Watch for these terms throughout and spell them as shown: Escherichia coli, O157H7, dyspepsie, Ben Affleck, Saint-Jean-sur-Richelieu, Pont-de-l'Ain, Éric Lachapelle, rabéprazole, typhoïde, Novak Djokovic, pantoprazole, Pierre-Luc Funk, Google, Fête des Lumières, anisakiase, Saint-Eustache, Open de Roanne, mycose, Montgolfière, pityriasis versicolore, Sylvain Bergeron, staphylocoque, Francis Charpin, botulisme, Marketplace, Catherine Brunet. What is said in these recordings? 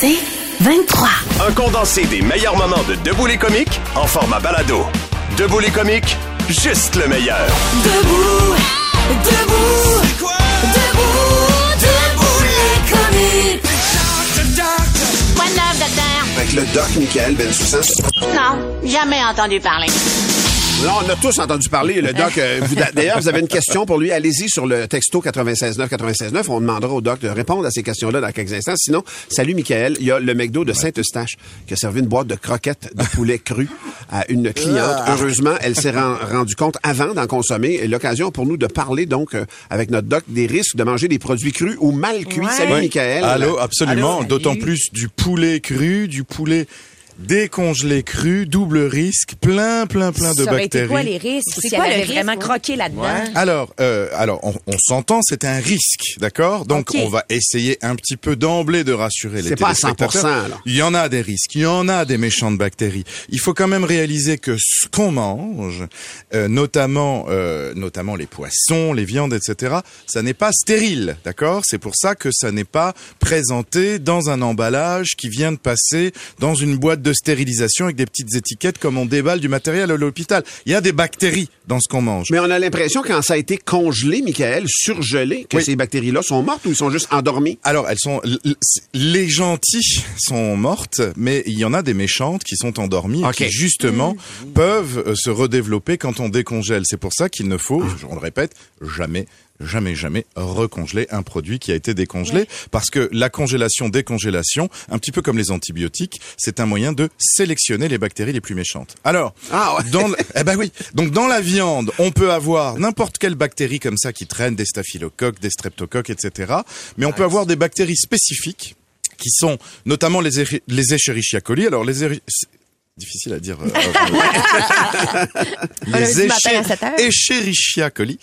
C'est 23. Un condensé des meilleurs moments de Debout les comiques en format balado. Debout les comiques, juste le meilleur. Debout, debout, c'est quoi? Debout, debout les comiques. Quoi de neuf, docteur? Avec le doc Michael Bensoussan. Non, jamais entendu parler. Là, on a tous entendu parler, le doc. D'ailleurs, vous avez une question pour lui, allez-y sur le texto 96 9. On demandera au doc de répondre à ces questions-là dans quelques instants. Sinon, salut Michael, il y a le McDo de Saint-Eustache qui a servi une boîte de croquettes de poulet cru à une cliente. Heureusement, elle s'est rendue compte avant d'en consommer. Et l'occasion pour nous de parler, donc, avec notre doc, des risques de manger des produits crus ou mal cuits. Ouais. Salut Michael. Allô, absolument. Allô, d'autant plus du poulet cru, du poulet... décongelé cru, double risque, plein de bactéries. Ça aurait été quoi les risques? C'est si quoi elle avait le risque, vraiment croqué là-dedans? Ouais. Alors on s'entend, c'est un risque, d'accord? Donc, okay, on va essayer un petit peu d'emblée de rassurer les téléspectateurs. C'est pas à 100%, alors. Il y en a des risques, il y en a des méchantes bactéries. Il faut quand même réaliser que ce qu'on mange, notamment les poissons, les viandes, etc., ça n'est pas stérile, d'accord? C'est pour ça que ça n'est pas présenté dans un emballage qui vient de passer dans une boîte de stérilisation avec des petites étiquettes comme on déballe du matériel à l'hôpital. Il y a des bactéries dans ce qu'on mange. Mais on a l'impression quand ça a été congelé, Michael, surgelé, que ces bactéries-là sont mortes ou ils sont juste endormies? Alors, elles sont... les gentilles sont mortes, mais il y en a des méchantes qui sont endormies, okay, et qui, justement, peuvent se redévelopper quand on décongèle. C'est pour ça qu'il ne faut, on le répète, jamais recongeler un produit qui a été décongelé, parce que la congélation, un petit peu comme les antibiotiques, c'est un moyen de sélectionner les bactéries les plus méchantes. Alors, donc dans la viande, on peut avoir n'importe quelle bactérie comme ça qui traîne, des staphylocoques, des streptocoques, etc. Mais on peut avoir des bactéries spécifiques qui sont notamment les Escherichia coli. Alors difficile à dire. Les Escherichia coli.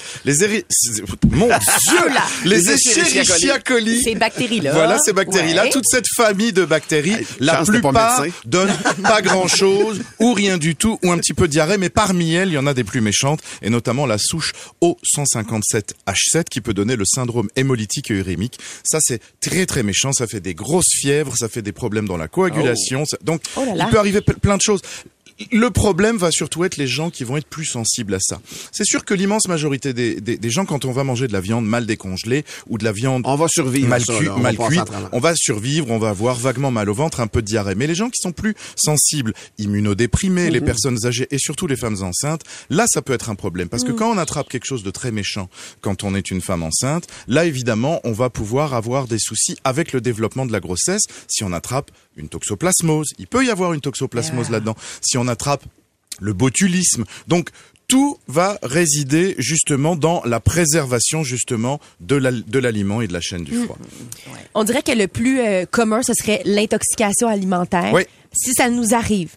Mon Dieu là. Les Escherichia coli. Ces bactéries-là. Voilà, ces bactéries-là. Ouais. Toute cette famille de bactéries, la plupart donnent pas grand-chose ou rien du tout, ou un petit peu de diarrhée, mais parmi elles, il y en a des plus méchantes, et notamment la souche O157H7 qui peut donner le syndrome hémolytique et urémique. Ça, c'est très, très méchant. Ça fait des grosses fièvres, ça fait des problèmes dans la coagulation. Oh. Donc, il peut arriver plein de choses. Le problème va surtout être les gens qui vont être plus sensibles à ça. C'est sûr que l'immense majorité des gens, quand on va manger de la viande mal décongelée ou de la viande mal cuite, on va survivre, on va avoir vaguement mal au ventre, un peu de diarrhée. Mais les gens qui sont plus sensibles, immunodéprimés, les personnes âgées et surtout les femmes enceintes, là, ça peut être un problème. Parce que quand on attrape quelque chose de très méchant, quand on est une femme enceinte, là, évidemment, on va pouvoir avoir des soucis avec le développement de la grossesse si on attrape une toxoplasmose. Il peut y avoir une toxoplasmose là-dedans. Si on attrape le botulisme. Donc, tout va résider justement dans la préservation justement de l'aliment et de la chaîne du froid. Ouais. On dirait que le plus commun, ce serait l'intoxication alimentaire. Oui. Si ça nous arrive,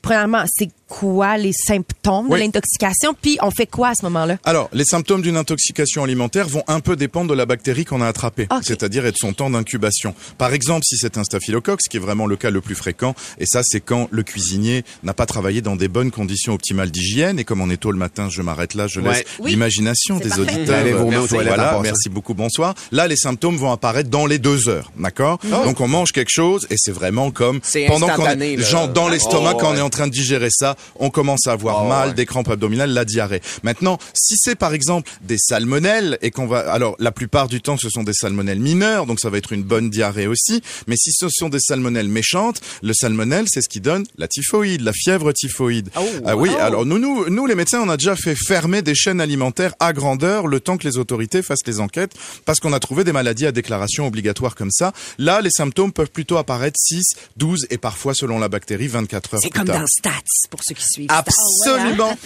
premièrement, c'est quoi les symptômes de l'intoxication? Puis on fait quoi à ce moment-là? Alors, les symptômes d'une intoxication alimentaire vont un peu dépendre de la bactérie qu'on a attrapée, c'est-à-dire de son temps d'incubation. Par exemple, si c'est un staphylocoque, ce qui est vraiment le cas le plus fréquent, et ça, c'est quand le cuisinier n'a pas travaillé dans des bonnes conditions optimales d'hygiène, et comme on est tôt le matin, je m'arrête là, je laisse l'imagination des auditeurs. Merci beaucoup, bonsoir. Là, les symptômes vont apparaître dans les 2 heures, d'accord? Donc, on mange quelque chose, et c'est vraiment comme... C'est instantané. Genre dans l'estomac, quand on est en train de digérer ça, on commence à avoir mal, des crampes abdominales, la diarrhée. Maintenant, si c'est par exemple des salmonelles et qu'on va... Alors, la plupart du temps, ce sont des salmonelles mineures, donc ça va être une bonne diarrhée aussi. Mais si ce sont des salmonelles méchantes, le salmonelle, c'est ce qui donne la typhoïde, la fièvre typhoïde. Alors nous, les médecins, on a déjà fait fermer des chaînes alimentaires à grandeur le temps que les autorités fassent les enquêtes parce qu'on a trouvé des maladies à déclaration obligatoire comme ça. Là, les symptômes peuvent plutôt apparaître 6, 12 et parfois, selon la bactérie, 24 heures plus tard. C'est comme dans Stats, pour ceux qui suivent. Absolument.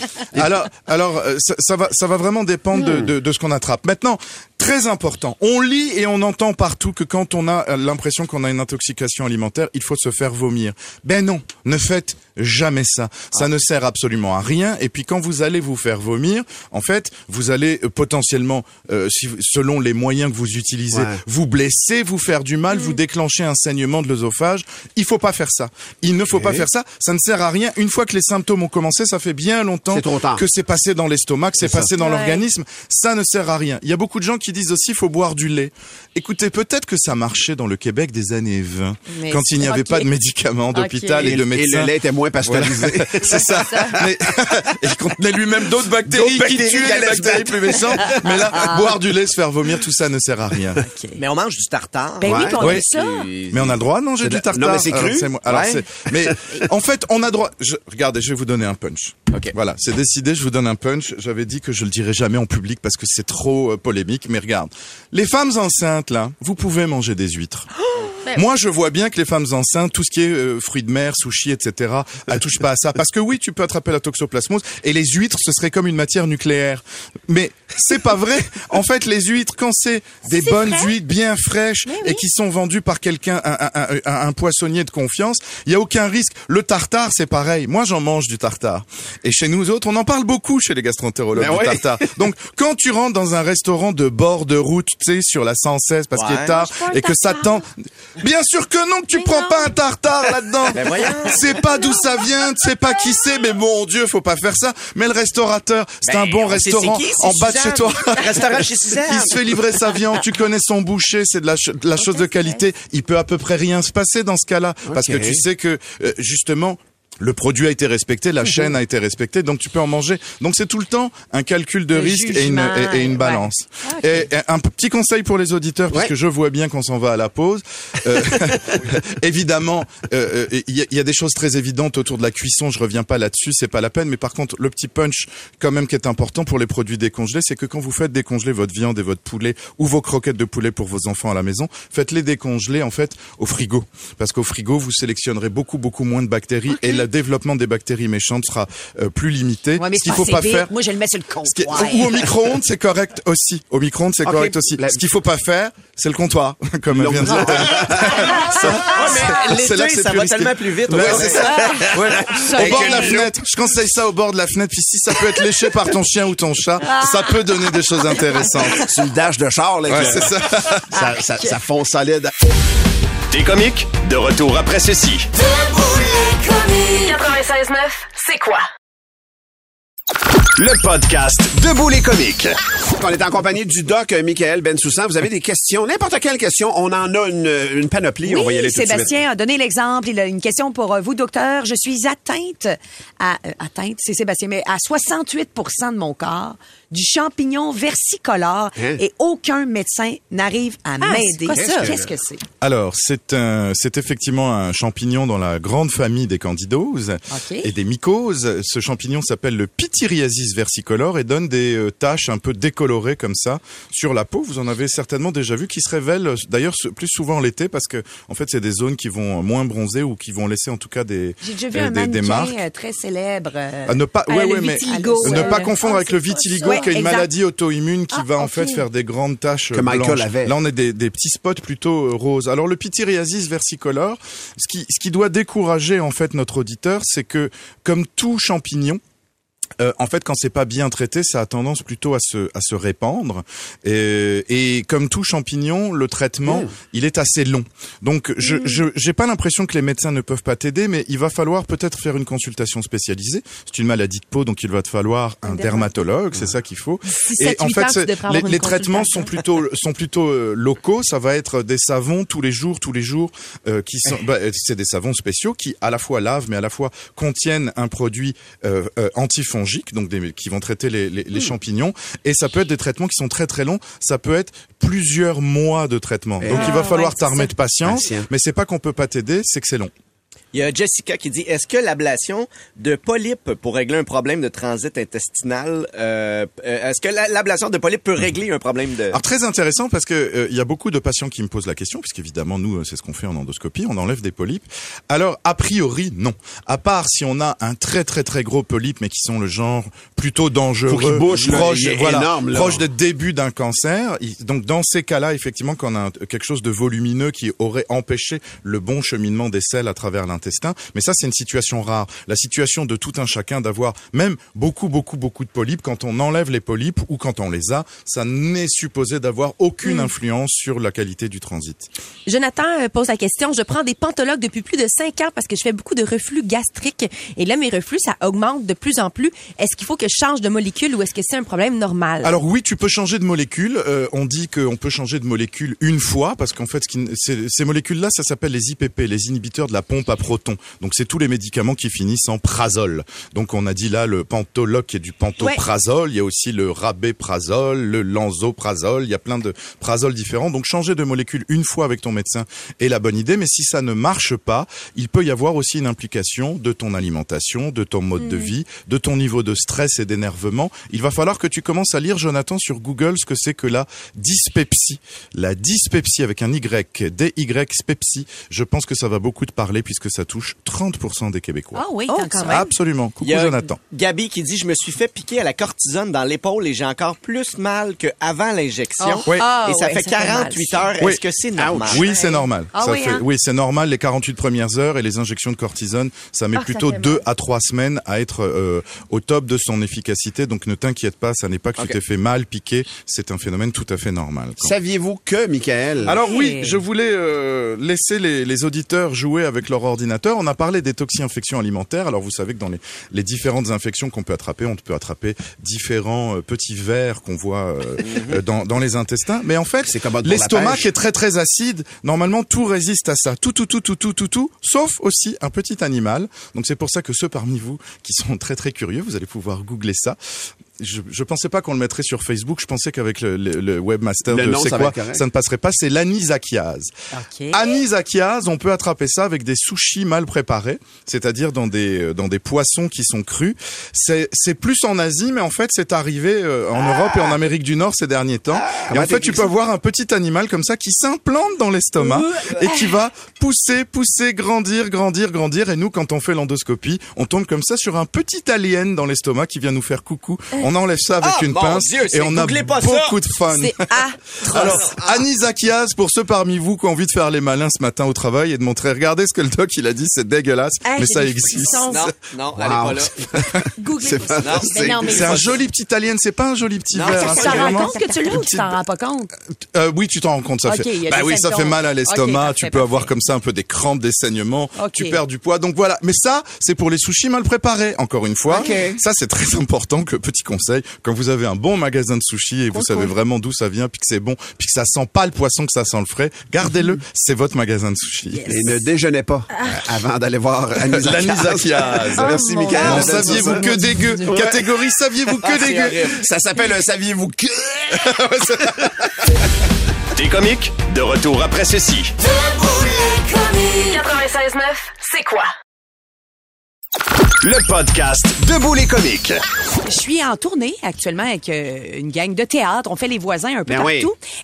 Alors, ça va vraiment dépendre de ce qu'on attrape. Maintenant, très important, on lit et on entend partout que quand on a l'impression qu'on a une intoxication alimentaire, il faut se faire vomir. Ben non, ne faites jamais ça. Ça ne sert absolument à rien. Et puis, quand vous allez vous faire vomir, en fait, vous allez potentiellement, selon les moyens que vous utilisez, vous blesser, vous faire du mal, vous déclencher un saignement de l'œsophage. Il faut pas faire ça. Il ne faut pas faire ça, ça ne sert à rien. Une fois que les symptômes ont commencé, ça fait bien longtemps que c'est passé dans l'estomac, que c'est passé dans l'organisme, ça ne sert à rien. Il y a beaucoup de gens qui qui disent aussi qu'il faut boire du lait. Écoutez, peut-être que ça marchait dans le Québec des années 20, mais quand il n'y avait pas de médicaments d'hôpital et de médecins. Et le lait était moins pasteurisé. Voilà. C'est ça. Mais, il contenait lui-même d'autres bactéries qui tuent les bactéries plus méchantes. Mais là, boire du lait, se faire vomir, tout ça ne sert à rien. Okay. Mais on mange du tartare. Ben oui, qu'on dit ça. Mais on a le droit de manger du tartare. Non, mais c'est cru. Mais en fait, on a droit... Regardez, je vais vous donner un punch. Okay. Voilà, c'est décidé, je vous donne un punch. J'avais dit que je le dirais jamais en public parce que c'est trop polémique, mais regarde. Les femmes enceintes, là, vous pouvez manger des huîtres. Moi, je vois bien que les femmes enceintes, tout ce qui est fruits de mer, sushi, etc., elles touchent pas à ça. Parce que oui, tu peux attraper la toxoplasmose et les huîtres, ce serait comme une matière nucléaire. Mais c'est pas vrai. En fait, les huîtres, quand c'est des bonnes huîtres bien fraîches et qui sont vendues par quelqu'un, un poissonnier de confiance, il y a aucun risque. Le tartare, c'est pareil. Moi, j'en mange du tartare. Et chez nous autres, on en parle beaucoup chez les gastroentérologues du tartare. Donc, quand tu rentres dans un restaurant de bord de route, tu sais, sur la 116 parce qu'il est tard et que ça tend... Bien sûr que non, que tu prends pas un tartare là-dedans. C'est pas d'où ça vient, tu sais pas qui c'est, mais mon Dieu, faut pas faire ça. Mais le restaurateur, c'est un bon restaurant en bas de chez toi. Restaurant chez Suzanne. Il se fait livrer sa viande, tu connais son boucher, c'est de la chose de qualité. Il peut à peu près rien se passer dans ce cas-là. Parce que tu sais que, justement, le produit a été respecté, la chaîne a été respectée, donc tu peux en manger. Donc c'est tout le temps un calcul de risque et une balance. Ouais. Okay. Et un petit conseil pour les auditeurs, parce que je vois bien qu'on s'en va à la pause. Évidemment, il y a des choses très évidentes autour de la cuisson, je reviens pas là-dessus, c'est pas la peine. Mais par contre, le petit punch quand même qui est important pour les produits décongelés, c'est que quand vous faites décongeler votre viande et votre poulet ou vos croquettes de poulet pour vos enfants à la maison, faites-les décongeler en fait au frigo. Parce qu'au frigo, vous sélectionnerez beaucoup moins de bactéries et le développement des bactéries méchantes sera plus limité. Ouais, mais ce qu'il faut pas faire. Moi, je le mets sur le comptoir. Ou au micro-ondes, c'est correct aussi. Au micro-ondes, c'est correct aussi. Ce qu'il faut pas faire, c'est le comptoir, comme vient de dire. C'est là que c'est plus risqué. Ça va tellement plus vite. Ouais, c'est ça. Au bord de la fenêtre. Je conseille ça au bord de la fenêtre. Puis si ça peut être léché par ton chien ou ton chat, ça peut donner des choses intéressantes. C'est une dash de Charles. Ouais, c'est ça. Ça fond solide. Des comiques, de retour après ceci. Debout les comiques. 96.9, c'est quoi? Le podcast Debout les comiques. On est en compagnie du doc Michael Bensoussan. Vous avez des questions, n'importe quelle question. On en a une panoplie. Oui, on va y aller tout de suite. Sébastien a donné l'exemple. Il a une question pour vous, docteur. Je suis atteinte, c'est Sébastien, mais à 68% de mon corps, du champignon versicolore et aucun médecin n'arrive à m'aider. Qu'est-ce que c'est? Alors, c'est effectivement un champignon dans la grande famille des candidoses et des mycoses. Ce champignon s'appelle le pityriasis versicolore et donne des taches un peu décolorées comme ça sur la peau. Vous en avez certainement déjà vu, qui se révèlent d'ailleurs plus souvent l'été parce que en fait c'est des zones qui vont moins bronzer ou qui vont laisser en tout cas des marques. J'ai déjà vu un mannequin très célèbre. Ne pas confondre avec le vitiligo, qui est une maladie auto-immune qui va en fait faire des grandes taches que Michael blanches. Avait. Là on a des petits spots plutôt roses. Alors le pityriasis versicolore, ce qui doit décourager en fait notre auditeur, c'est que comme tout champignon, en fait, quand c'est pas bien traité, ça a tendance plutôt à se répandre. Et comme tout champignon, le traitement, il est assez long. Donc, j'ai pas l'impression que les médecins ne peuvent pas t'aider, mais il va falloir peut-être faire une consultation spécialisée. C'est une maladie de peau, donc il va te falloir un dermatologue. C'est ça qu'il faut. Et en fait, les traitements sont plutôt locaux. Ça va être des savons tous les jours, qui sont, c'est des savons spéciaux qui à la fois lavent, mais à la fois contiennent un produit, antifongique. Donc qui vont traiter les champignons, et ça peut être des traitements qui sont très très longs, ça peut être plusieurs mois de traitement, donc il va falloir t'armer de patience, mais c'est pas qu'on peut pas t'aider, c'est que c'est long. Il y a Jessica qui dit, est-ce que l'ablation de polypes pour régler un problème de transit intestinal, est-ce que l'ablation de polypes peut régler un problème de... Alors très intéressant parce que il y a beaucoup de patients qui me posent la question, puisqu'évidemment nous c'est ce qu'on fait en endoscopie, on enlève des polypes. Alors a priori non, à part si on a un très très très gros polype mais qui sont le genre plutôt dangereux, proche des débuts d'un cancer. Donc dans ces cas-là effectivement quand on a quelque chose de volumineux qui aurait empêché le bon cheminement des selles à travers l'intestin, l'intestin. Mais ça, c'est une situation rare. La situation de tout un chacun d'avoir même beaucoup de polypes, quand on enlève les polypes ou quand on les a, ça n'est supposé d'avoir aucune influence sur la qualité du transit. Jonathan pose la question. Je prends des pantolocs depuis plus de 5 ans parce que je fais beaucoup de reflux gastrique. Et là, mes reflux, ça augmente de plus en plus. Est-ce qu'il faut que je change de molécule ou est-ce que c'est un problème normal? Alors oui, tu peux changer de molécule. On dit qu'on peut changer de molécule une fois parce qu'en fait, ces molécules-là, ça s'appelle les IPP, les inhibiteurs de la pompe à protons. Donc, c'est tous les médicaments qui finissent en prazole. Donc, on a dit là le pantoloc qui est du pantoprazole. Ouais. Il y a aussi le rabéprazole, le lanzoprazole. Il y a plein de prazoles différents. Donc, changer de molécule une fois avec ton médecin est la bonne idée. Mais si ça ne marche pas, il peut y avoir aussi une implication de ton alimentation, de ton mode de vie, de ton niveau de stress et d'énervement. Il va falloir que tu commences à lire, Jonathan, sur Google, ce que c'est que la dyspepsie. La dyspepsie avec un Y, D-Y-spepsie. Je pense que ça va beaucoup te parler puisque ça touche 30% des Québécois. Ah oui, quand même. Absolument. Coucou, Jonathan. Gabi qui dit, je me suis fait piquer à la cortisone dans l'épaule et j'ai encore plus mal qu'avant l'injection. Oh. Oui. Et ça fait 48 heures. Oui. Est-ce que c'est normal? Oui, c'est normal. Oui, c'est normal les 48 premières heures et les injections de cortisone, ça met plutôt 2 à 3 semaines à être au top de son efficacité. Donc ne t'inquiète pas, ça n'est pas que tu t'es fait mal, piquer. C'est un phénomène tout à fait normal. Saviez-vous que, Michael? Alors oui, je voulais laisser les auditeurs jouer avec leur ordinateur. On a parlé des toxi-infections alimentaires. Alors vous savez que dans les différentes infections qu'on peut attraper, on peut attraper différents petits vers qu'on voit dans les intestins. Mais en fait, l'estomac est très très acide. Normalement, tout résiste à ça. Tout, sauf aussi un petit animal. Donc c'est pour ça que ceux parmi vous qui sont très très curieux, vous allez pouvoir googler ça. Je pensais pas qu'on le mettrait sur Facebook. Je pensais qu'avec le webmaster de c'est quoi, ça ne passerait pas. C'est l'anisakiase. Okay. Anisakiase, on peut attraper ça avec des sushis mal préparés, c'est-à-dire dans des poissons qui sont crus. C'est plus en Asie, mais en fait, c'est arrivé en Europe et en Amérique du Nord ces derniers temps. Et en fait, tu peux avoir un petit animal comme ça qui s'implante dans l'estomac et qui va pousser, grandir. Et nous, quand on fait l'endoscopie, on tombe comme ça sur un petit alien dans l'estomac qui vient nous faire coucou. On enlève ça avec une pince et on a beaucoup de fun. C'est atroce. Alors, anisakiase, pour ceux parmi vous qui ont envie de faire les malins ce matin au travail et de montrer, regardez ce que le doc il a dit, c'est dégueulasse, mais ça existe. Non, allez pas là. Googlez pas ça. C'est un joli petit alien, c'est pas un joli petit verre. Tu t'en rends compte que tu l'as ou tu t'en rends pas compte? Oui, tu t'en rends compte. Ça fait mal à l'estomac, tu peux avoir comme ça un peu des crampes, des saignements, tu perds du poids, donc voilà. Mais ça, c'est pour les sushis mal préparés, encore une fois. Ça, c'est très important que petit conseil, quand vous avez un bon magasin de sushi et vous savez vraiment d'où ça vient, puis que c'est bon, puis que ça sent pas le poisson, que ça sent le frais, gardez-le, c'est votre magasin de sushi. Yes. Et ne déjeunez pas avant d'aller voir l'anisakiase. Merci, Michael. Saviez-vous que dégueu? Catégorie, saviez-vous que dégueu? Ça s'appelle un saviez-vous que... Des comiques, de retour après ceci. Debout les comiques. 96.9, c'est quoi? Le podcast Debout les comiques. Je suis en tournée actuellement avec une gang de théâtre. On fait les voisins un peu partout.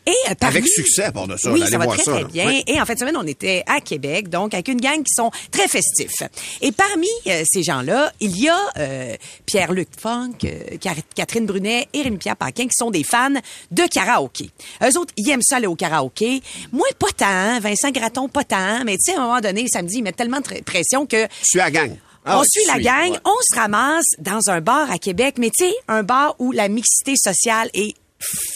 Oui. Et avec succès, pour de ça. Oui, ça va très bien. Oui. Et en fin de semaine, on était à Québec, donc avec une gang qui sont très festifs. Et parmi ces gens-là, il y a Pierre-Luc Funk, Catherine Brunet et Rémi-Pierre Paquin qui sont des fans de karaoké. Eux autres, ils aiment ça aller au karaoké. Moi, pas tant. Vincent Graton, pas tant. Mais tu sais, à un moment donné, samedi, ils mettent tellement de pression que... Je suis à la gang. On suit la gang, on se ramasse dans un bar à Québec, mais tu sais, un bar où la mixité sociale est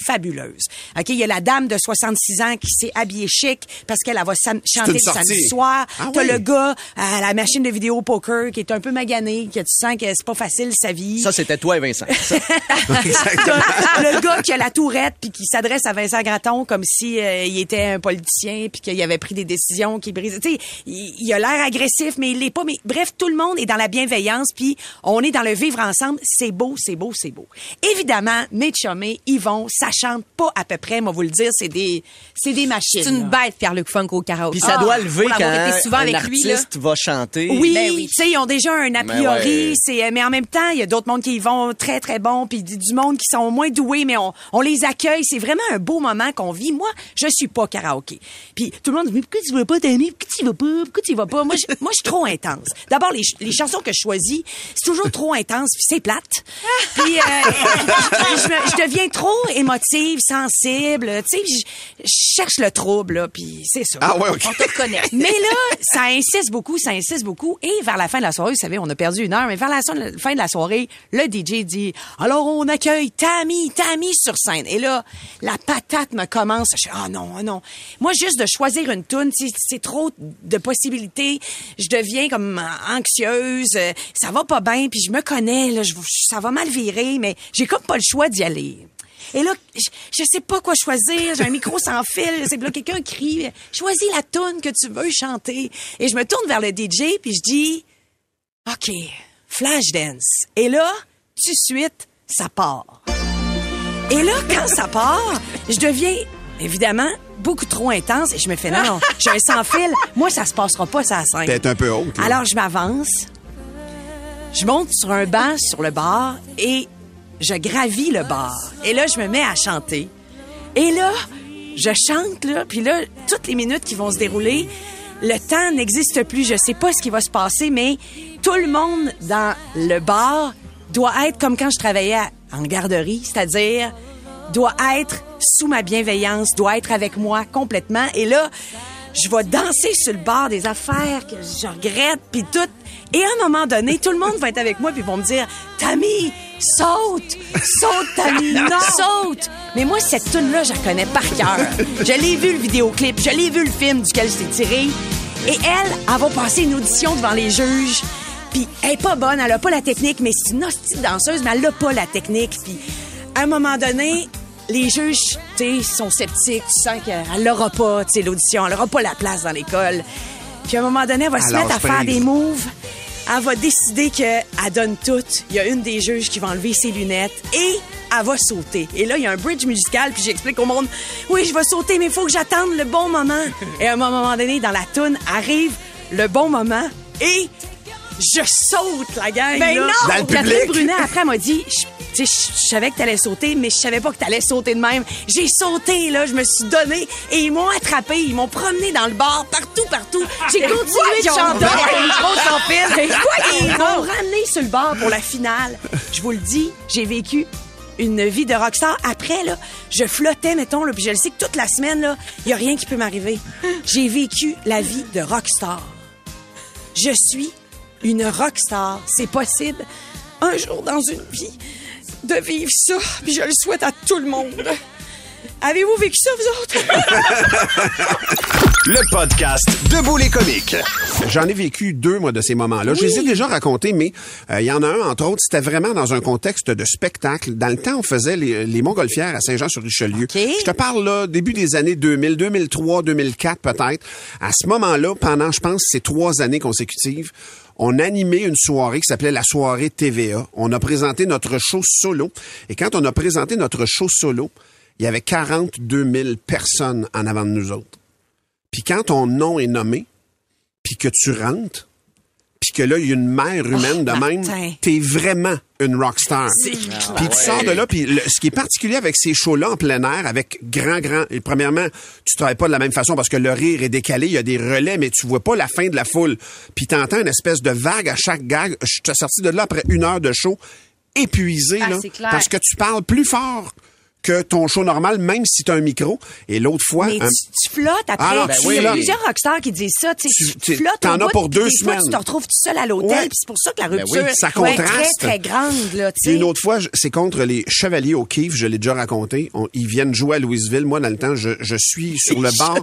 fabuleuse. OK, il y a la dame de 66 ans qui s'est habillée chic parce qu'elle va chanter le samedi soir. T'as le gars à la machine de vidéo poker qui est un peu magané, que tu sens que c'est pas facile sa vie. Ça, c'était toi et Vincent. Exactement. Le gars qui a la tourette puis qui s'adresse à Vincent Graton comme si il était un politicien puis qu'il avait pris des décisions qui brisent. Tu sais, il a l'air agressif, mais il l'est pas. Mais bref, tout le monde est dans la bienveillance puis on est dans le vivre ensemble. C'est beau, c'est beau, c'est beau. Évidemment, mes chumés, ils vont ça chante pas à peu près, moi vous le dire, c'est des machines. C'est une bête, Pierre-Luc Funk au karaoké. Puis ça doit lever quand un artiste va chanter. Oui, tu sais, ils ont déjà un a priori, mais en même temps, il y a d'autres mondes qui y vont très très bons, puis du monde qui sont moins doués, mais on les accueille. C'est vraiment un beau moment qu'on vit. Moi, je suis pas karaoké. Puis tout le monde dit, mais pourquoi tu vas pas, Tammy? Pourquoi tu vas pas? Moi, je suis trop intense. D'abord, les chansons que je choisis, c'est toujours trop intense, puis c'est plate. Puis je deviens trop trop émotive, sensible. Tu sais, je cherche le trouble, là, puis c'est ça. Ah ouais, OK. On te reconnaît. Mais là, ça insiste beaucoup. Et vers la fin de la soirée, vous savez, on a perdu une heure, mais vers la fin de la soirée, le DJ dit « Alors, on accueille Tammy sur scène. » Et là, la patate me commence. Je dis « Ah non. » Moi, juste de choisir une toune, c'est trop de possibilités. Je deviens comme anxieuse. Ça va pas bien, puis je me connais, là, ça va mal virer, mais j'ai comme pas le choix d'y aller. Et là, je sais pas quoi choisir. J'ai un micro sans fil. C'est là, quelqu'un crie « Choisis la toune que tu veux chanter. » Et je me tourne vers le DJ, puis je dis « OK, flash dance. » Et là, tout de suite, ça part. Et là, quand ça part, je deviens, évidemment, beaucoup trop intense. Et je me fais « Non, j'ai un sans fil. Moi, ça se passera pas, ça scène. » Peut-être un peu haute. Là. Alors, je m'avance. Je monte sur un banc, sur le bar, et... je gravis le bar. Et là, je me mets à chanter. Et là, je chante, là. Puis là, toutes les minutes qui vont se dérouler, le temps n'existe plus. Je sais pas ce qui va se passer, mais tout le monde dans le bar doit être comme quand je travaillais en garderie, c'est-à-dire doit être sous ma bienveillance, doit être avec moi complètement. Et là, je vais danser sur le bar des affaires que je regrette, puis tout. Et à un moment donné, tout le monde va être avec moi, puis ils vont me dire « Tammy, saute, Tammy, non, saute! » Mais moi, cette toune-là, je la connais par cœur. Je l'ai vu, le vidéoclip, je l'ai vu, le film duquel je t'ai tiré. Et elle va passer une audition devant les juges. Puis elle n'est pas bonne, elle n'a pas la technique, mais c'est une hostie danseuse, mais elle n'a pas la technique. Puis à un moment donné... les juges, tu sais, sont sceptiques. Tu sens qu'elle l'aura pas, tu sais, l'audition. Elle n'aura pas la place dans l'école. Puis à un moment donné, elle va se mettre à faire des moves. Elle va décider qu'elle donne tout. Il y a une des juges qui va enlever ses lunettes et elle va sauter. Et là, il y a un bridge musical, puis j'explique au monde, « Oui, je vais sauter, mais il faut que j'attende le bon moment. » Et à un moment donné, dans la toune, arrive le bon moment et... je saute, la gang, mais là. Non! Dans le public. Catherine Brunet, après, elle m'a dit, tu sais, je savais que t'allais sauter, mais je savais pas que t'allais sauter de même. J'ai sauté, là, je me suis donné, et ils m'ont attrapé, ils m'ont promené dans le bar, partout. J'ai continué de chanter avec une grosse empire. Et ils m'ont ramené sur le bar pour la finale. Je vous le dis, j'ai vécu une vie de rockstar. Après, là, je flottais, mettons, là, puis je le sais que toute la semaine, là, y a rien qui peut m'arriver. J'ai vécu la vie de rockstar. Je suis une rockstar, c'est possible un jour dans une vie de vivre ça, puis je le souhaite à tout le monde. Avez-vous vécu ça, vous autres? Le podcast Debout les comiques. J'en ai vécu deux, moi, de ces moments-là. Oui. Je les ai déjà racontés, mais y en a un, entre autres, c'était vraiment dans un contexte de spectacle. Dans le temps, on faisait les montgolfières à Saint-Jean-sur-Richelieu. Okay. Je te parle, là, début des années 2000, 2003, 2004 peut-être. À ce moment-là, pendant, je pense, ces 3 années consécutives, on animait une soirée qui s'appelait la soirée TVA. On a présenté notre show solo. Et quand on a présenté notre show solo, il y avait 42 000 personnes en avant de nous autres. Puis quand ton nom est nommé, puis que tu rentres, puis que là, il y a une mère humaine de même, t'es vraiment une rockstar. Puis tu sors de là, puis ce qui est particulier avec ces shows-là en plein air, avec grand... Et premièrement, tu travailles pas de la même façon parce que le rire est décalé, il y a des relais, mais tu vois pas la fin de la foule. Puis t'entends une espèce de vague à chaque gag. Je suis sorti de là après 1 heure de show, épuisé, là, parce que tu parles plus fort que ton show normal, même si t'as un micro. Et l'autre fois... mais tu flottes après. Alors, il y a plusieurs rockstars qui disent ça. Tu flottes t'en as pour 2 semaines. Fois, tu te retrouves tout seul à l'hôtel. Ouais. Puis c'est pour ça que la rupture est très, très grande. Là, une autre fois, c'est contre les Chevaliers au Kiff. Je l'ai déjà raconté. Ils viennent jouer à Louisville. Moi, dans le temps, je suis sur le banc.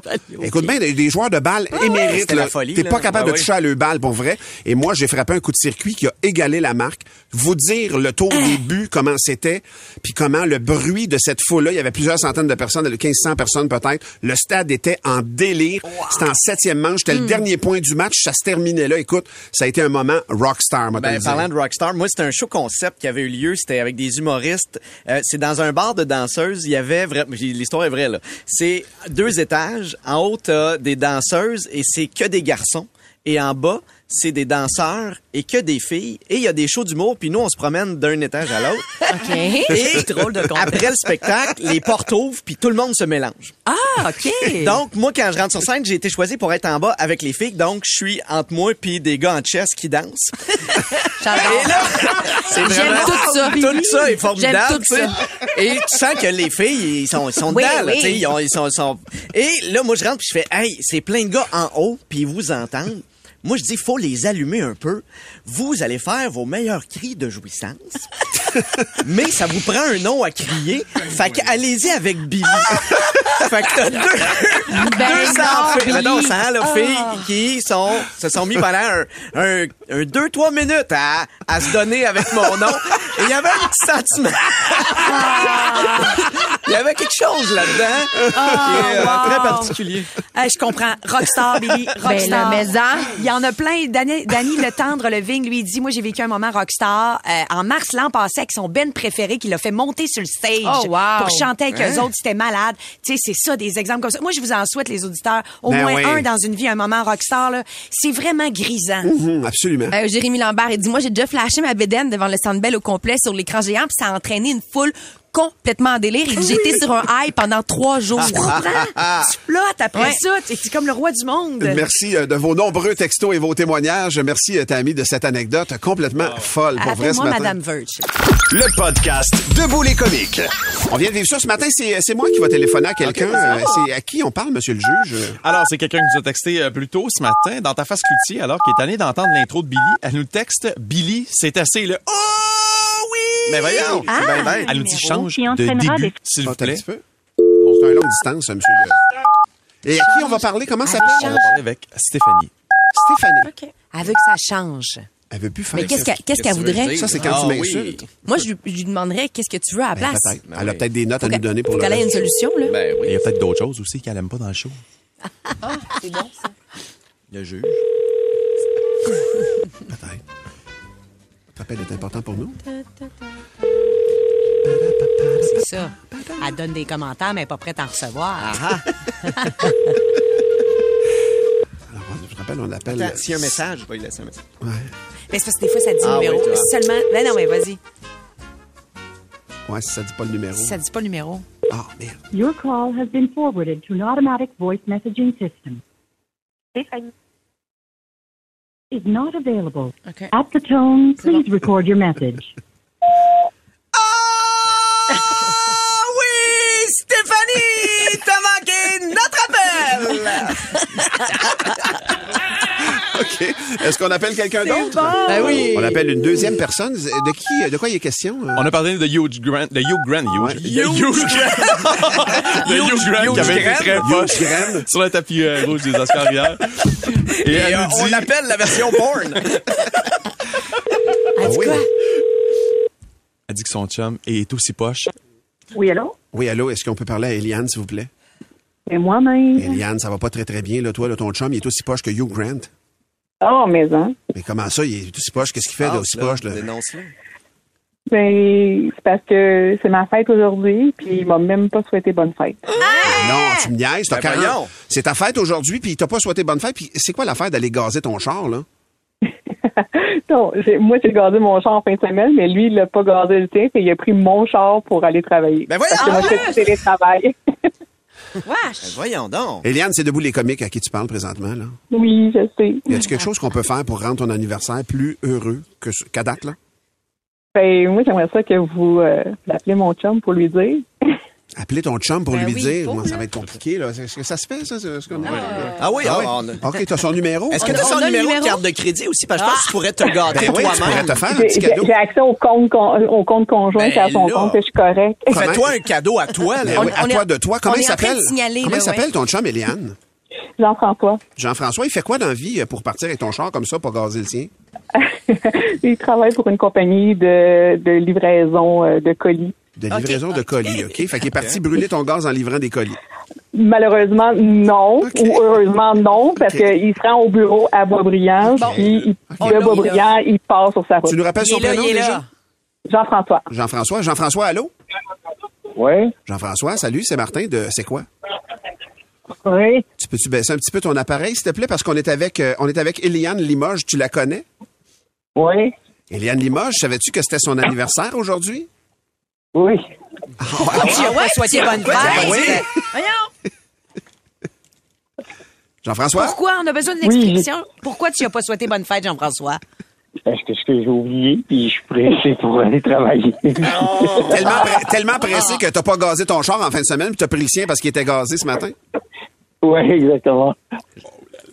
Écoute bien, des joueurs de balle émérites. T'es pas capable de toucher à leur balle, pour vrai. Et moi, j'ai frappé un coup de circuit qui a égalé la marque. Vous dire le tour des buts, comment c'était, puis comment le bruit de cette foule-là, il y avait plusieurs centaines de personnes, 1500 personnes peut-être. Le stade était en délire. Wow. C'était en 7e manche. C'était le dernier point du match. Ça se terminait là. Écoute, ça a été un moment rockstar, moi, parlant de rockstar, moi, c'était un show concept qui avait eu lieu. C'était avec des humoristes. C'est dans un bar de danseuses. Il y avait... l'histoire est vraie, là. C'est 2 étages. En haut, t'as des danseuses et c'est que des garçons. Et en bas... c'est des danseurs et que des filles. Et il y a des shows d'humour, puis nous, on se promène d'un étage à l'autre. OK. Et drôle de après le spectacle, les portes ouvrent, puis tout le monde se mélange. Ah, OK. Donc, moi, quand je rentre sur scène, j'ai été choisi pour être en bas avec les filles. Donc, je suis entre moi puis des gars en chess qui dansent. Et là, c'est vraiment... J'aime tout ça. Tout ça est formidable. Tout ça. Et tu sens que les filles, ils sont oui, dedans. Oui. Là, ils sont... Et là, moi, je rentre, puis je fais « Hey, c'est plein de gars en haut, puis ils vous entendent. » Moi, je dis, faut les allumer un peu. Vous allez faire vos meilleurs cris de jouissance. Mais ça vous prend un nom à crier. Fait que allez-y avec Billie. Fait que t'as 200 filles qui se sont mis pendant un 2-3 minutes à se donner avec mon nom. Et il y avait un petit sentiment. Il y avait quelque chose là-dedans très particulier. Je comprends. Rockstar, Billie. Rockstar. Ben, il y en a plein. Dany Le Tendre, le Vigne, lui, dit, moi, j'ai vécu un moment rockstar en mars l'an passé avec son band préféré qui l'a fait monter sur le stage pour chanter avec eux autres. C'était malade. Tu sais, c'est ça, des exemples comme ça. Moi, je vous en souhaite, les auditeurs, au moins un dans une vie, un moment rockstar. Là. C'est vraiment grisant. Mm-hmm, absolument. Jérémy Lambert, il dit, moi, j'ai déjà flashé ma bédaine devant le Sandbell au complet sur l'écran géant, puis ça a entraîné une foule complètement en délire et que j'étais sur un high pendant 3 jours. Tu comprends? Tu flottes après ça. C'est comme le roi du monde. Merci de vos nombreux textos et vos témoignages. Merci, Tammy, de cette anecdote complètement folle. Pour vrai, ce matin. Madame Verge. Le podcast Debout les comiques. On vient de vivre ça ce matin. C'est moi qui vais téléphoner à quelqu'un. C'est à qui on parle, monsieur le juge? Alors, c'est quelqu'un qui nous a texté plus tôt ce matin dans ta face cloutier, alors qu'il est allé d'entendre l'intro de Billie. Elle nous texte Billie, c'est assez le... Mais voyons! Elle nous dit change de début, s'il vous plaît. C'est un long distance, monsieur. Et à qui on va parler? Comment ça s'appelle? On va parler avec Stéphanie. Stéphanie. Okay. Elle veut que ça change. Elle veut plus faire. Mais qu'est-ce qu'elle voudrait? Ça, c'est quand tu m'insultes. Oui. Moi, je lui demanderais qu'est-ce que tu veux à la place. Peut-être. Elle a peut-être des notes à nous donner pour le... Elle a une solution, là. Ben, oui. Il y a peut-être d'autres choses aussi qu'elle n'aime pas dans le show. Ah, c'est bon, ça. Le juge. Peut-être. L'appel est important pour nous. C'est ça. Elle donne des commentaires, mais elle n'est pas prête à en recevoir. Alors, je rappelle, on appelle... Attends, s'il y a un message, je vais lui laisser un message. Ouais. Mais c'est parce que des fois, ça dit numéro. Oui, seulement... Mais non, mais vas-y. Ouais, si ça ne dit pas le numéro. Si ça ne dit pas le numéro. Ah, merde. Your call has been forwarded to an automatic voice messaging system. Is not available. Okay. At the tone, please record your message. Ah oui, Stéphanie, t'as manqué notre appel! OK. Est-ce qu'on appelle quelqu'un d'autre? Bon. Ben oui. On appelle une deuxième personne. De qui? De quoi il est question? On a parlé de Hugh Grant. De Hugh Grant. Hugh Grant qui avait été très poche sur le tapis rouge des Oscars hier. Et elle nous dit... on appelle la version porn. Elle dit quoi? Elle dit que son chum est aussi poche. Oui, allô? Oui, allô, est-ce qu'on peut parler à Eliane, s'il vous plaît? C'est moi-même. Eliane, ça va pas très, très bien. Là, toi, là, ton chum, il est aussi poche que Hugh Grant. Oh, mais hein? Mais comment ça, il est aussi poche? Qu'est-ce qu'il fait d'aussi poche? Là? Dénonce-le. Ben, c'est parce que c'est ma fête aujourd'hui, puis il m'a même pas souhaité bonne fête. Non, tu me niaises, t'as carillon. C'est ta fête aujourd'hui, puis il t'a pas souhaité bonne fête, puis c'est quoi l'affaire d'aller gazer ton char, là? Non, moi, j'ai gazé mon char en fin de semaine, mais lui, il l'a pas gazé le tien, puis il a pris mon char pour aller travailler. Ben voyons! Parce que moi, c'est télétravail. Wesh! Ben voyons donc! Eliane, c'est Debout les comiques à qui tu parles présentement, là? Oui, je sais. Y a-tu quelque chose qu'on peut faire pour rendre ton anniversaire plus heureux qu'à date, là? Ben, moi, j'aimerais ça que vous l'appelez mon chum pour lui dire. Appeler ton chum pour lui dire. Moi, ça va être compliqué, là. Est-ce que ça se fait, ça? Ah oui. OK, t'as son numéro. Est-ce que t'as son numéro de carte de crédit aussi? Parce que je pense que tu pourrais te gâter toi-même. Tu pourrais te faire un petit cadeau. J'ai accès au compte conjoint, c'est à son compte que je suis correct. Fais-toi un cadeau à toi, là. À toi de toi. Comment il s'appelle? Comment il s'appelle ton chum, Eliane? Jean-François. Jean-François, il fait quoi dans la vie pour partir avec ton char comme ça, pour gazer le sien? Il travaille pour une compagnie de livraison de colis. De livraison de colis, OK. Fait qu'il est parti brûler ton gaz en livrant des colis. Malheureusement, non. Ou heureusement, non. Parce qu'il se rend au bureau à Boisbriand. Puis, de Boisbriand, il part sur sa route. Tu nous rappelles son prénom, déjà? Jean-François. Jean-François. Jean-François, allô? Oui. Jean-François, salut, c'est Martin de C'est quoi? Oui. Tu peux-tu baisser un petit peu ton appareil, s'il te plaît, parce qu'on est avec Eliane Limoges. Tu la connais? Oui. Eliane Limoges, savais-tu que c'était son anniversaire aujourd'hui? Oui. Oh, ah, ouais, soyez bonne fête. Oui. Voyons. Jean-François? Pourquoi? On a besoin d'une explication. Oui. Pourquoi tu n'as pas souhaité bonne fête, Jean-François? Parce que ce que j'ai oublié, puis je suis pressé pour aller travailler. Oh. tellement pressé que tu n'as pas gazé ton char en fin de semaine, puis tu as pris le sien parce qu'il était gazé ce matin? Oui, exactement.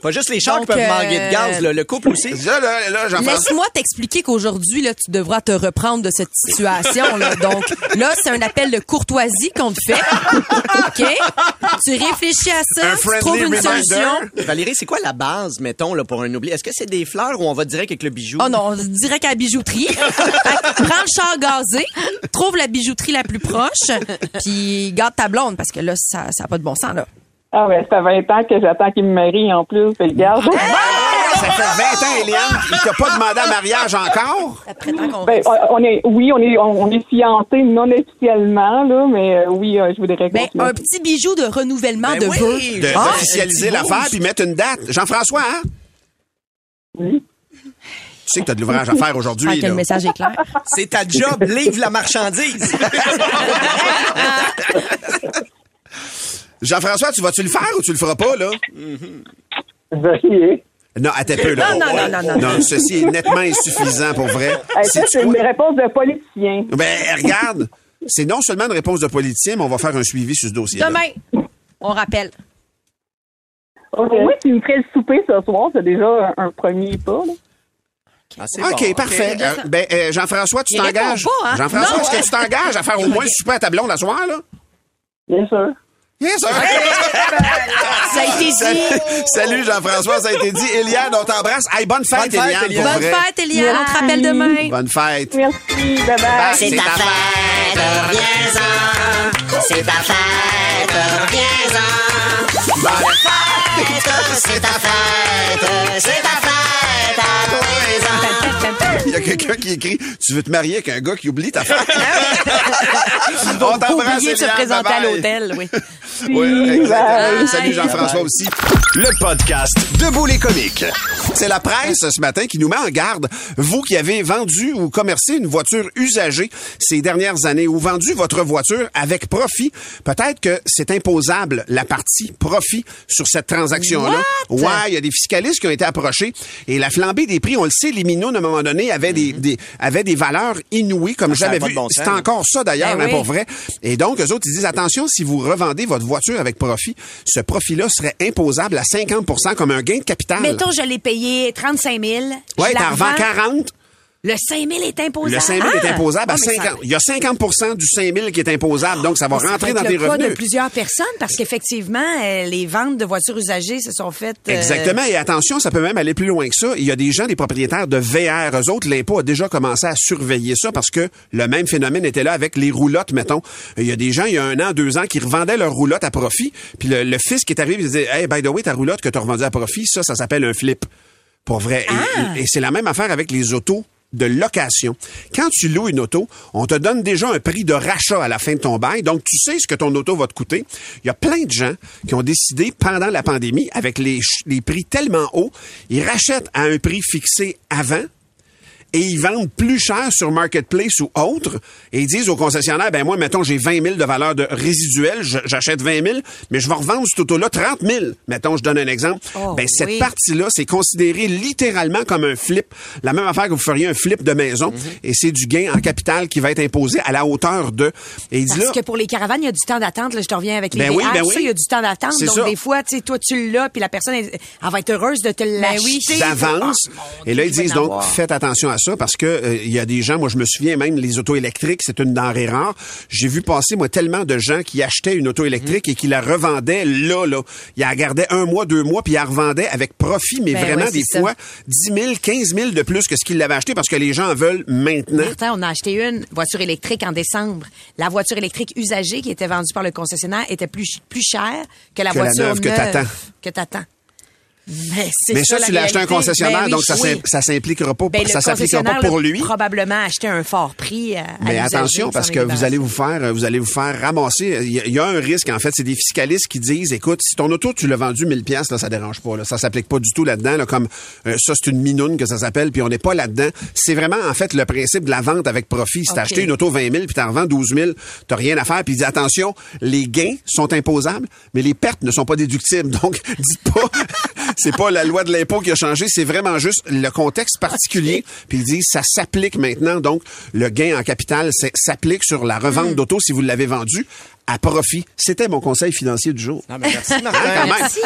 Pas juste les chars qui peuvent manquer de gaz, là, le couple aussi. Là, laisse-moi t'expliquer qu'aujourd'hui, là, tu devras te reprendre de cette situation, là. Donc, là, c'est un appel de courtoisie qu'on te fait. OK? Tu réfléchis à ça, tu trouves une solution. Valérie, c'est quoi la base, mettons, là, pour un oubli? Est-ce que c'est des fleurs ou on va direct avec le bijou? Oh non, on va direct à la bijouterie. Prends le char gazé, trouve la bijouterie la plus proche, puis garde ta blonde, parce que là, ça n'a pas de bon sens, là. Ah ouais, ça fait 20 ans que j'attends qu'il me marie en plus, c'est le garde. Ça fait 20 ans, Eliane, il t'a pas demandé en mariage encore? Ben, on est fiancés non officiellement, là, mais oui, je voudrais... Ben, un petit bijou de renouvellement de vœux. Oui, d'officialiser l'affaire puis mettre une date. Jean-François, hein? Oui. Tu sais que t'as de l'ouvrage à faire aujourd'hui. Ah, quel message est clair. C'est ta job, livre la marchandise. Jean-François, tu vas-tu le faire ou tu le feras pas, là? Mm-hmm. Non, attends peu, là. Non. Ceci est nettement insuffisant, pour vrai. C'est une réponse de politicien. Ben, regarde, c'est non seulement une réponse de politicien, mais on va faire un suivi sur ce dossier-là. Demain, on rappelle. Moi, tu me ferais le souper ce soir, c'est déjà un premier pas, là. Ah, OK, bon, parfait. Okay. Jean-François, tu t'engages? Hein? Jean-François, est-ce que tu t'engages à faire au moins le souper à ta blonde la soirée, là? Bien sûr. Yes, sir. Ça a été dit. Salut Jean-François, ça a été dit. Eliane, on t'embrasse. Hey, bonne fête Eliane. Bonne fête Eliane, on te rappelle demain. Bonne fête. Merci, bye bye. C'est ta fête, reviens-en. C'est ta fête, reviens-en. Bonne fête, c'est ta fête. C'est ta fête à tous les ans. Il y a quelqu'un qui écrit: tu veux te marier avec un gars qui oublie ta fête? On t'embrasse Eliane, se présenter bye bye. À l'hôtel, oui. Oui, exactement. Salut Jean-François aussi. Le podcast Debout les comiques. C'est la presse ce matin qui nous met en garde. Vous qui avez vendu ou commercé une voiture usagée ces dernières années ou vendu votre voiture avec profit, peut-être que c'est imposable la partie profit sur cette transaction-là. What? Ouais, il y a des fiscalistes qui ont été approchés et la flambée des prix, on le sait, les minounes à un moment donné avaient des valeurs inouïes comme jamais vues. Bon, c'est encore ça d'ailleurs, mais pour vrai. Et donc, eux autres, ils disent attention, si vous revendez votre voiture avec profit, ce profit-là serait imposable à 50% comme un gain de capital. Mettons, je l'ai payé 35 000. Oui, t'en revends 40. Le 5 000 est imposable. Le 5 000 est imposable à 50. Il y a 50% du 5 000 qui est imposable, donc ça va rentrer dans tes revenus. C'est le cas de plusieurs personnes, parce qu'effectivement, les ventes de voitures usagées se sont faites... Exactement, et attention, ça peut même aller plus loin que ça. Il y a des gens, des propriétaires de VR, eux autres, l'impôt a déjà commencé à surveiller ça, parce que le même phénomène était là avec les roulottes, mettons. Il y a des gens, il y a 1 an, 2 ans, qui revendaient leurs roulottes à profit, puis le fisc est arrivé et disait « Hey, by the way, ta roulotte que t'as revendue à profit, ça s'appelle un flip. » Pour vrai. Ah. Et c'est la même affaire avec les autos de location. Quand tu loues une auto, on te donne déjà un prix de rachat à la fin de ton bail, donc tu sais ce que ton auto va te coûter. Il y a plein de gens qui ont décidé pendant la pandémie, avec les prix tellement hauts, ils rachètent à un prix fixé avant et ils vendent plus cher sur Marketplace ou autre et ils disent au concessionnaire, ben moi, mettons, j'ai 20 000 de valeur de résiduelle, j'achète 20 000, mais je vais revendre cette auto-là 30 000. Mettons, je donne un exemple. Oh, ben cette partie-là, c'est considéré littéralement comme un flip. La même affaire que vous feriez un flip de maison et c'est du gain en capital qui va être imposé à la hauteur de... Et ils disent, parce que pour les caravanes, il y a du temps d'attente. Là, je te reviens avec les ça, il y a du temps d'attente. Donc ça. Des fois, tu sais, toi, tu l'as, puis la personne, elle va être heureuse de te l'acheter. D'avance. Et là, ils disent, donc, faites attention à ça parce que y a des gens, moi je me souviens même les autos électriques, c'est une denrée rare. J'ai vu passer moi tellement de gens qui achetaient une auto électrique et qui la revendaient là. Ils la gardaient 1 mois, 2 mois puis ils la revendaient avec profit, mais vraiment des fois 10 000, 15 000 de plus que ce qu'ils l'avaient acheté parce que les gens en veulent maintenant. Martin, on a acheté une voiture électrique en décembre. La voiture électrique usagée qui était vendue par le concessionnaire était plus chère que la voiture neuve que t'attends. Mais ça, tu l'as acheté à un concessionnaire, donc ça s'impliquera pas, ça s'appliquera pas pour lui. Probablement acheté un fort prix. Mais attention, parce que vous allez vous faire ramasser. Il y a un risque, en fait. C'est des fiscalistes qui disent, écoute, si ton auto, tu l'as vendu 1000$, là, ça dérange pas, là. Ça s'applique pas du tout là-dedans, là, comme, ça, c'est une minoune que ça s'appelle, puis on n'est pas là-dedans. C'est vraiment, en fait, le principe de la vente avec profit. Si t'as acheté une auto 20 000 puis t'en revends 12 000, t'as rien à faire, puis dis, attention, les gains sont imposables, mais les pertes ne sont pas déductibles. Donc, dites pas, c'est pas la loi de l'impôt qui a changé, c'est vraiment juste le contexte particulier. Puis ils disent, ça s'applique maintenant. Donc, le gain en capital s'applique sur la revente d'auto si vous l'avez vendu à profit. C'était mon conseil financier du jour. Non, mais merci, Martin. Merci.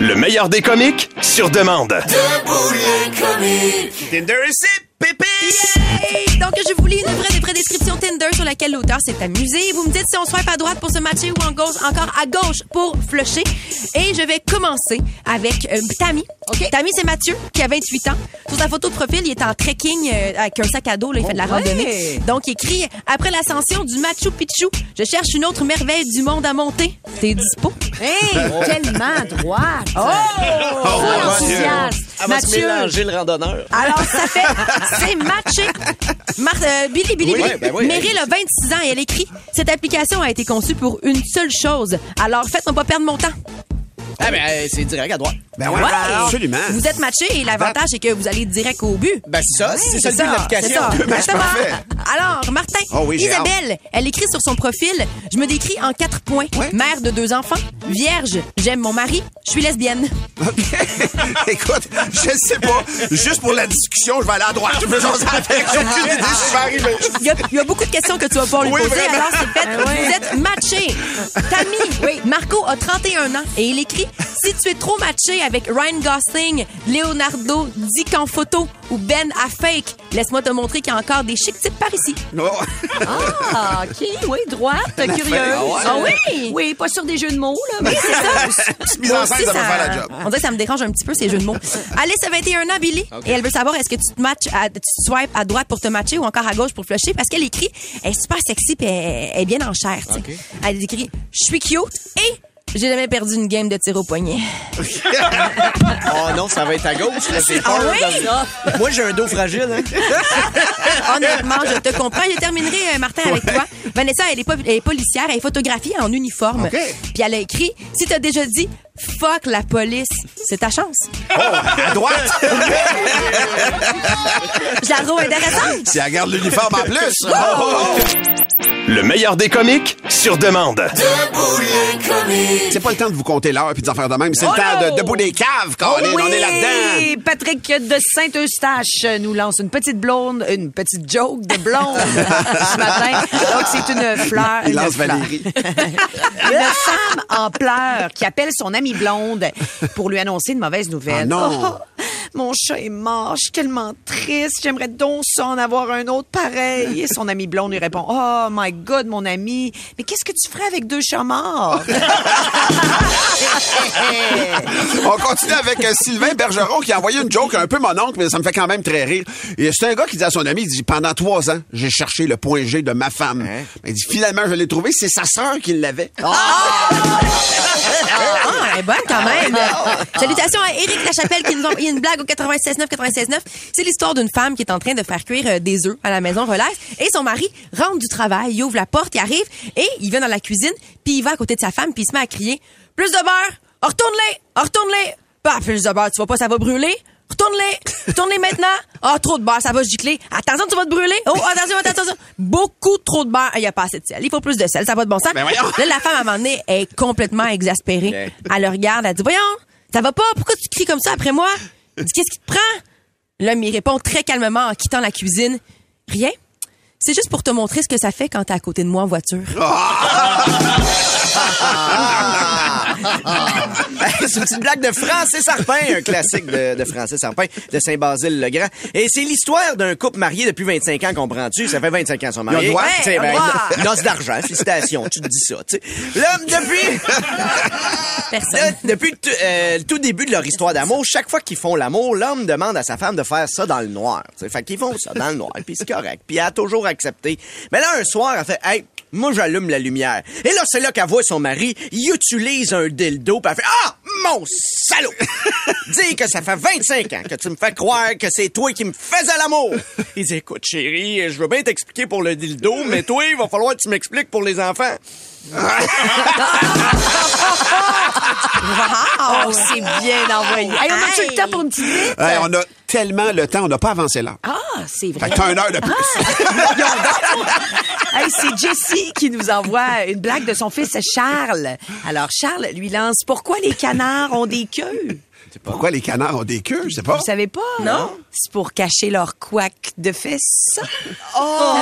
Le meilleur des comiques sur demande. Debout les comiques. Tinder et c'est pépé. Yeah! Donc, je vous lis une vraie description Tinder sur laquelle l'auteur s'est amusé. Vous me dites si on swipe à droite pour se matcher ou en gauche, encore à gauche pour flusher. Et je vais commencer avec Tammy. Okay. Tammy, c'est Mathieu qui a 28 ans. Sur sa photo de profil, il est en trekking avec un sac à dos. Là, il fait de la randonnée. Donc, il écrit « Après l'ascension du Machu Picchu, je cherche une autre merveille du monde à monter. T'es dispo? » Hey, quelle main droite! Oh! Full enthousiasme! Elle va se mélanger le randonneur. Alors, ça fait... C'est matché. Billie. Oui, ben oui, Meryl a 26 ans et elle écrit « Cette application a été conçue pour une seule chose. Alors, faites-moi pas perdre mon temps. » Ah ben, c'est direct à droite. Ben ouais, absolument. Vous êtes matché et l'avantage, c'est que vous allez direct au but. Ben c'est ça le but de l'application. C'est ça. Alors, Martin, Isabelle, elle écrit sur son profil « Je me décris en 4 points. Ouais. Mère de 2 enfants, vierge, j'aime mon mari, je suis lesbienne. » OK. Écoute, je sais pas. Juste pour la discussion, je vais aller à droite. Je vais jaser avec. J'ai aucune idée si je vais arriver. Il y a beaucoup de questions que tu vas pouvoir lui poser. Vraiment. Alors, c'est fait. Vous êtes matché. Tammy, Marco a 31 ans et il écrit « Si tu es trop matché avec Ryan Gosling, Leonardo DiCaprio ou Ben Affleck, laisse-moi te montrer qu'il y a encore des chics types par ici. » Ah, OK, oui, droite, curieuse. Ah oui? Oui, pas sur des jeux de mots, là. Mais c'est ça. Ça va faire la job. On dirait que ça me dérange un petit peu, ces jeux de mots. Alice a 21 ans, Billie, et elle veut savoir est-ce que tu swipes à droite pour te matcher ou encore à gauche pour flusher, parce qu'elle écrit, elle est super sexy et elle est bien en chair. Elle écrit « Je suis cute et... » J'ai jamais perdu une game de tir au poignet. Oh non, ça va être à gauche. Là, c'est fort, oui? Moi, j'ai un dos fragile. Hein? Honnêtement, je te comprends. Je terminerai, Martin, avec toi. Vanessa, elle est policière. Elle est photographiée en uniforme. Okay. Puis elle a écrit, si t'as déjà dit... Fuck la police. C'est ta chance. Oh, à droite! Je la trouve intéressante. Si elle garde l'uniforme en plus. Oh! Le meilleur des comiques sur demande. Debout les comiques. C'est pas le temps de vous compter l'heure et d'en faire de même. C'est le temps de Debout des caves quand on est là-dedans. Patrick de Saint-Eustache nous lance une petite joke de blonde ce matin. Donc, c'est une fleur. Il lance Valérie. Une femme en pleurs qui appelle son ami blonde pour lui annoncer une mauvaise nouvelle. Ah non. Oh, mon chat est mort, je suis tellement triste, j'aimerais donc ça en avoir un autre pareil. Et son ami blonde lui répond, oh my God, mon ami, mais qu'est-ce que tu ferais avec 2 chats morts? On continue avec Sylvain Bergeron qui a envoyé une joke un peu mononcle, mais ça me fait quand même très rire. Et c'est un gars qui dit à son ami, il dit, pendant 3 ans, j'ai cherché le point G de ma femme. Hein? Il dit, finalement, je l'ai trouvé, c'est sa sœur qui l'avait. Oh! Elle est bonne quand même. Salutations à Éric Lachapelle qui nous a envoyé une blague au 96.9. C'est l'histoire d'une femme qui est en train de faire cuire des œufs à la maison relax et son mari rentre du travail, il ouvre la porte, il arrive et il vient dans la cuisine puis il va à côté de sa femme puis il se met à crier « Plus de beurre! Retourne-les! Bah, plus de beurre, tu vois pas, ça va brûler! » Retourne-les maintenant. Ah, oh, trop de beurre, ça va gicler. Attention, tu vas te brûler. Oh, attention. Beaucoup trop de beurre. Il n'y a pas assez de sel. Il faut plus de sel, ça va de bon sens. Ben là, la femme, à un moment donné, est complètement exaspérée. Okay. Elle le regarde, elle dit, voyons, ça va pas? Pourquoi tu cries comme ça après moi? Elle dit, qu'est-ce qui te prend? L'homme, il répond très calmement en quittant la cuisine. Rien. C'est juste pour te montrer ce que ça fait quand t'es à côté de moi en voiture. C'est une petite blague de Francis Charpin, un classique de Francis Charpin, de Saint-Basile-le-Grand. Et c'est l'histoire d'un couple marié depuis 25 ans, comprends-tu? Ça fait 25 ans qu'ils sont mariés. C'est noce d'argent, félicitations, tu te dis ça. T'sais. Là, depuis le tout début de leur histoire d'amour, chaque fois qu'ils font l'amour, l'homme demande à sa femme de faire ça dans le noir. T'sais. Fait qu'ils font ça dans le noir, puis c'est correct. Puis elle a toujours accepté. Mais là, un soir, elle fait « Hey, moi, j'allume la lumière. » Et là, c'est là qu'elle voit son mari, il utilise un dildo, puis elle fait « Ah! mon salaud! Dis que ça fait 25 ans que tu me fais croire que c'est toi qui me faisais l'amour! Il dit, écoute, chérie, je veux bien t'expliquer pour le dildo, mais toi, il va falloir que tu m'expliques pour les enfants. Wow! C'est bien envoyé. Hey, on a-tu le temps pour une petite minute? Hey, on a tellement le temps, on n'a pas avancé là. Ah, c'est vrai. Fait que t'as une heure de plus. Ah. Hey, c'est Jessie qui nous envoie une blague de son fils Charles. Alors, Charles lui lance « Pourquoi les canards ont des queues? » Pourquoi les canards ont des queues? Je sais pas. Vous savez pas? Non. C'est pour cacher leur couac de fesses. Oh!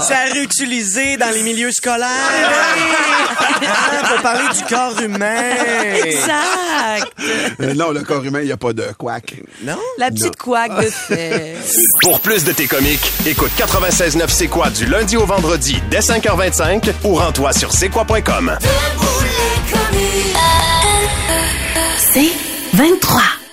Ça a réutilisé dans les milieux scolaires. Pour parler du corps humain. Exact. Non, le corps humain, il n'y a pas de couac. Non? La petite couac de fesses. Pour plus de tes comiques, écoute 96.9 C'est quoi du lundi au vendredi dès 5h25 ou rends-toi sur c'estquoi.com. C'est 23.